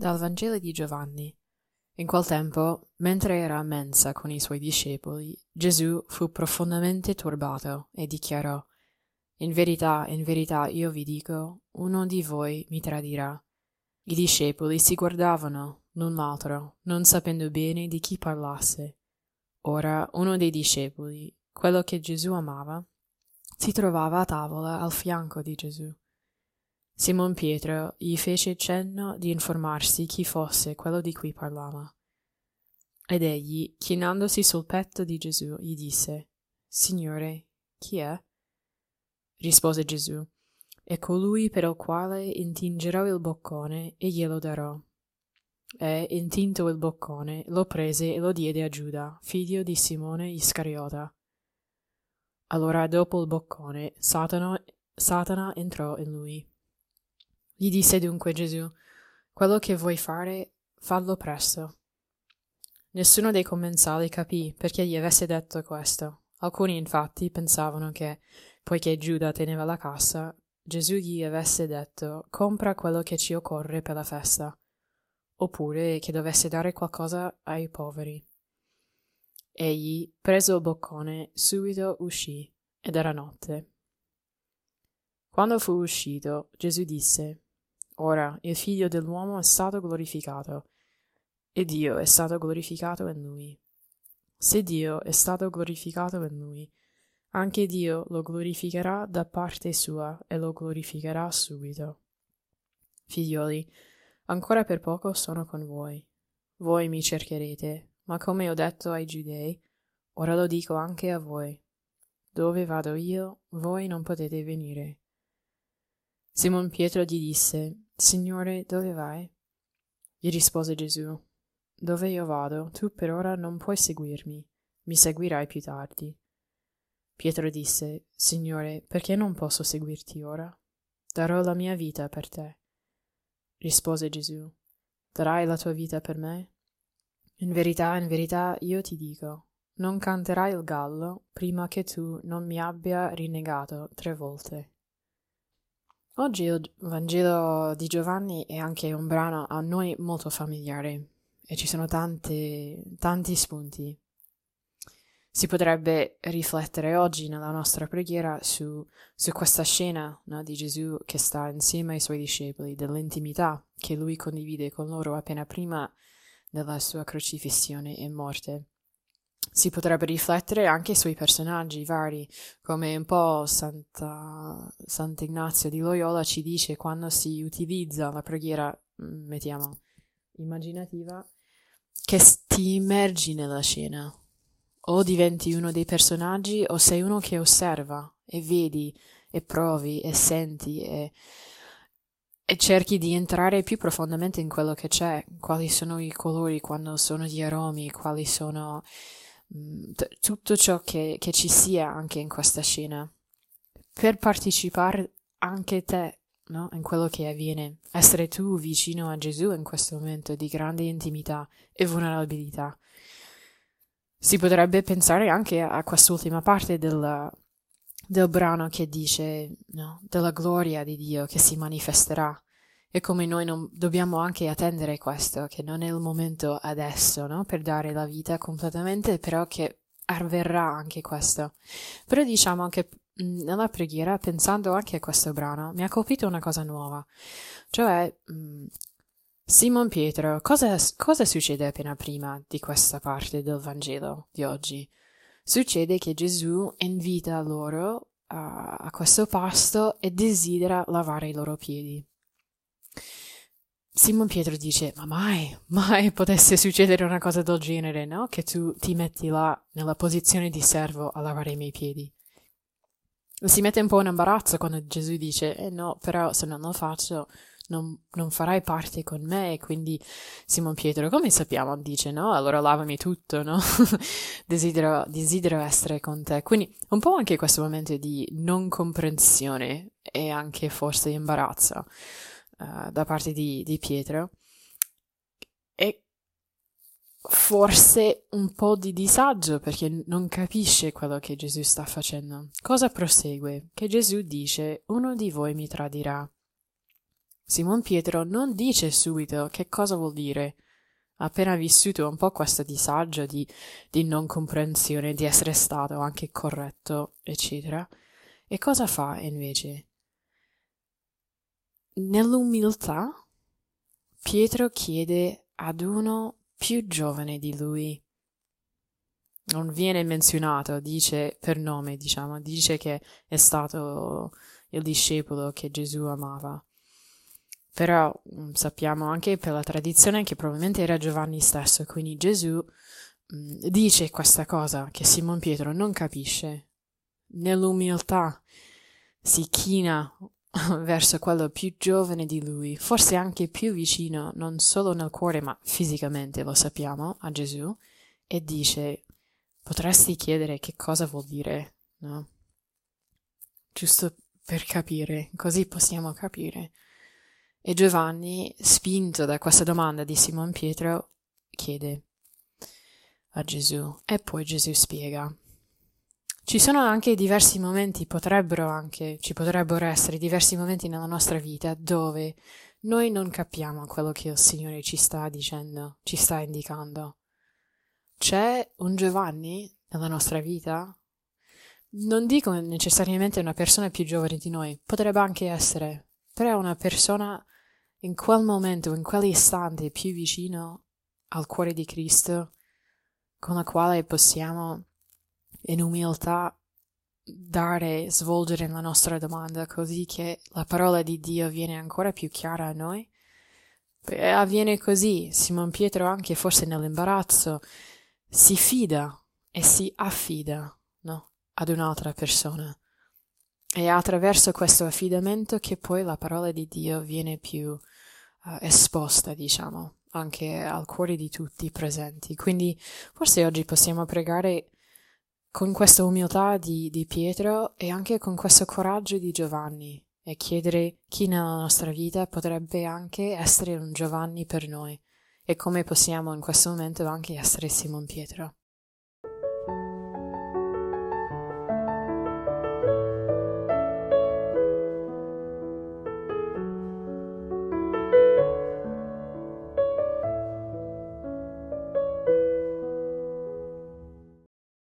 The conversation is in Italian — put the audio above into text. Dal Vangelo di Giovanni. In quel tempo, mentre era a mensa con i suoi discepoli, Gesù fu profondamente turbato e dichiarò: in verità, io vi dico, uno di voi mi tradirà». I discepoli si guardavano l'un l'altro, non sapendo bene di chi parlasse. Ora, uno dei discepoli, quello che Gesù amava, si trovava a tavola al fianco di Gesù. Simon Pietro gli fece cenno di informarsi chi fosse quello di cui parlava. Ed egli, chinandosi sul petto di Gesù, gli disse: «Signore, chi è?» Rispose Gesù: «È colui per il quale intingerò il boccone e glielo darò». E, intinto il boccone, lo prese e lo diede a Giuda, figlio di Simone Iscariota. Allora, dopo il boccone, Satana entrò in lui. Gli disse dunque Gesù: «Quello che vuoi fare, fallo presto». Nessuno dei commensali capì perché gli avesse detto questo. Alcuni infatti pensavano che, poiché Giuda teneva la cassa, Gesù gli avesse detto: «Compra quello che ci occorre per la festa», oppure che dovesse dare qualcosa ai poveri. Egli, preso il boccone, subito uscì, ed era notte. Quando fu uscito, Gesù disse: «Ora il Figlio dell'uomo è stato glorificato, e Dio è stato glorificato in lui. Se Dio è stato glorificato in lui, anche Dio lo glorificherà da parte sua e lo glorificherà subito. Figlioli, ancora per poco sono con voi. Voi mi cercherete, ma come ho detto ai Giudei, ora lo dico anche a voi: dove vado io, voi non potete venire». Simon Pietro gli disse: «Signore, dove vai?» Gli rispose Gesù: «Dove io vado, tu per ora non puoi seguirmi, mi seguirai più tardi». Pietro disse: «Signore, perché non posso seguirti ora? Darò la mia vita per te». Rispose Gesù: «Darai la tua vita per me? In verità, io ti dico, non canterai il gallo prima che tu non mi abbia rinnegato 3 volte». Oggi il Vangelo di Giovanni è anche un brano a noi molto familiare, e ci sono tanti spunti. Si potrebbe riflettere oggi nella nostra preghiera su questa scena, no, di Gesù che sta insieme ai suoi discepoli, dell'intimità che lui condivide con loro appena prima della sua crocifissione e morte. Si potrebbe riflettere anche sui personaggi vari, come un po' Sant'Ignazio di Loyola ci dice quando si utilizza la preghiera, mettiamo, immaginativa, che ti immergi nella scena. O diventi uno dei personaggi, o sei uno che osserva e vedi e provi e senti e cerchi di entrare più profondamente in quello che c'è, quali sono i colori, quando sono gli aromi, quali sono tutto ciò che ci sia anche in questa scena, per partecipare anche te, no? In quello che avviene, essere tu vicino a Gesù in questo momento di grande intimità e vulnerabilità. Si potrebbe pensare anche a quest'ultima parte del brano che dice, no, della gloria di Dio che si manifesterà, e come noi non dobbiamo anche attendere questo, che non è il momento adesso, no, per dare la vita completamente, però che avverrà anche questo. Però diciamo che nella preghiera, pensando anche a questo brano, mi ha colpito una cosa nuova, cioè Simon Pietro, cosa succede appena prima di questa parte del Vangelo di oggi? Succede che Gesù invita loro a questo pasto e desidera lavare i loro piedi. Simon Pietro dice: ma mai potesse succedere una cosa del genere, no? Che tu ti metti là nella posizione di servo a lavare i miei piedi. Si mette un po' in imbarazzo quando Gesù dice: no, però se non lo faccio non farai parte con me. E quindi Simon Pietro, come sappiamo, dice: no, allora lavami tutto, no? desidero essere con te. Quindi un po' anche questo momento di non comprensione e anche forse imbarazzo da parte di Pietro, e forse un po' di disagio perché non capisce quello che Gesù sta facendo. Cosa prosegue? Che Gesù dice: uno di voi mi tradirà. Simon Pietro non dice subito che cosa vuol dire. Ha appena vissuto un po' questo disagio di non comprensione, di essere stato anche corretto, eccetera. E cosa fa invece? Nell'umiltà, Pietro chiede ad uno più giovane di lui. Non viene menzionato, dice per nome, diciamo, dice che è stato il discepolo che Gesù amava. Però sappiamo anche per la tradizione che probabilmente era Giovanni stesso, quindi Gesù dice questa cosa che Simon Pietro non capisce. Nell'umiltà si china verso quello più giovane di lui, forse anche più vicino, non solo nel cuore ma fisicamente, lo sappiamo, a Gesù, e dice: potresti chiedere che cosa vuol dire, no? Giusto per capire, così possiamo capire. E Giovanni, spinto da questa domanda di Simon Pietro, chiede a Gesù e poi Gesù spiega. Ci sono anche diversi momenti, ci potrebbero essere diversi momenti nella nostra vita dove noi non capiamo quello che il Signore ci sta dicendo, ci sta indicando. C'è un Giovanni nella nostra vita? Non dico necessariamente una persona più giovane di noi, potrebbe anche essere, però una persona in quel momento, in quell'istante più vicino al cuore di Cristo, con la quale possiamo in umiltà svolgere la nostra domanda, così che la parola di Dio viene ancora più chiara a noi. E avviene così, Simon Pietro anche forse nell'imbarazzo si fida e si affida, no? Ad un'altra persona. È attraverso questo affidamento che poi la parola di Dio viene più esposta, diciamo, anche al cuore di tutti i presenti. Quindi forse oggi possiamo pregare con questa umiltà di Pietro e anche con questo coraggio di Giovanni e chiedere chi nella nostra vita potrebbe anche essere un Giovanni per noi e come possiamo in questo momento anche essere Simon Pietro.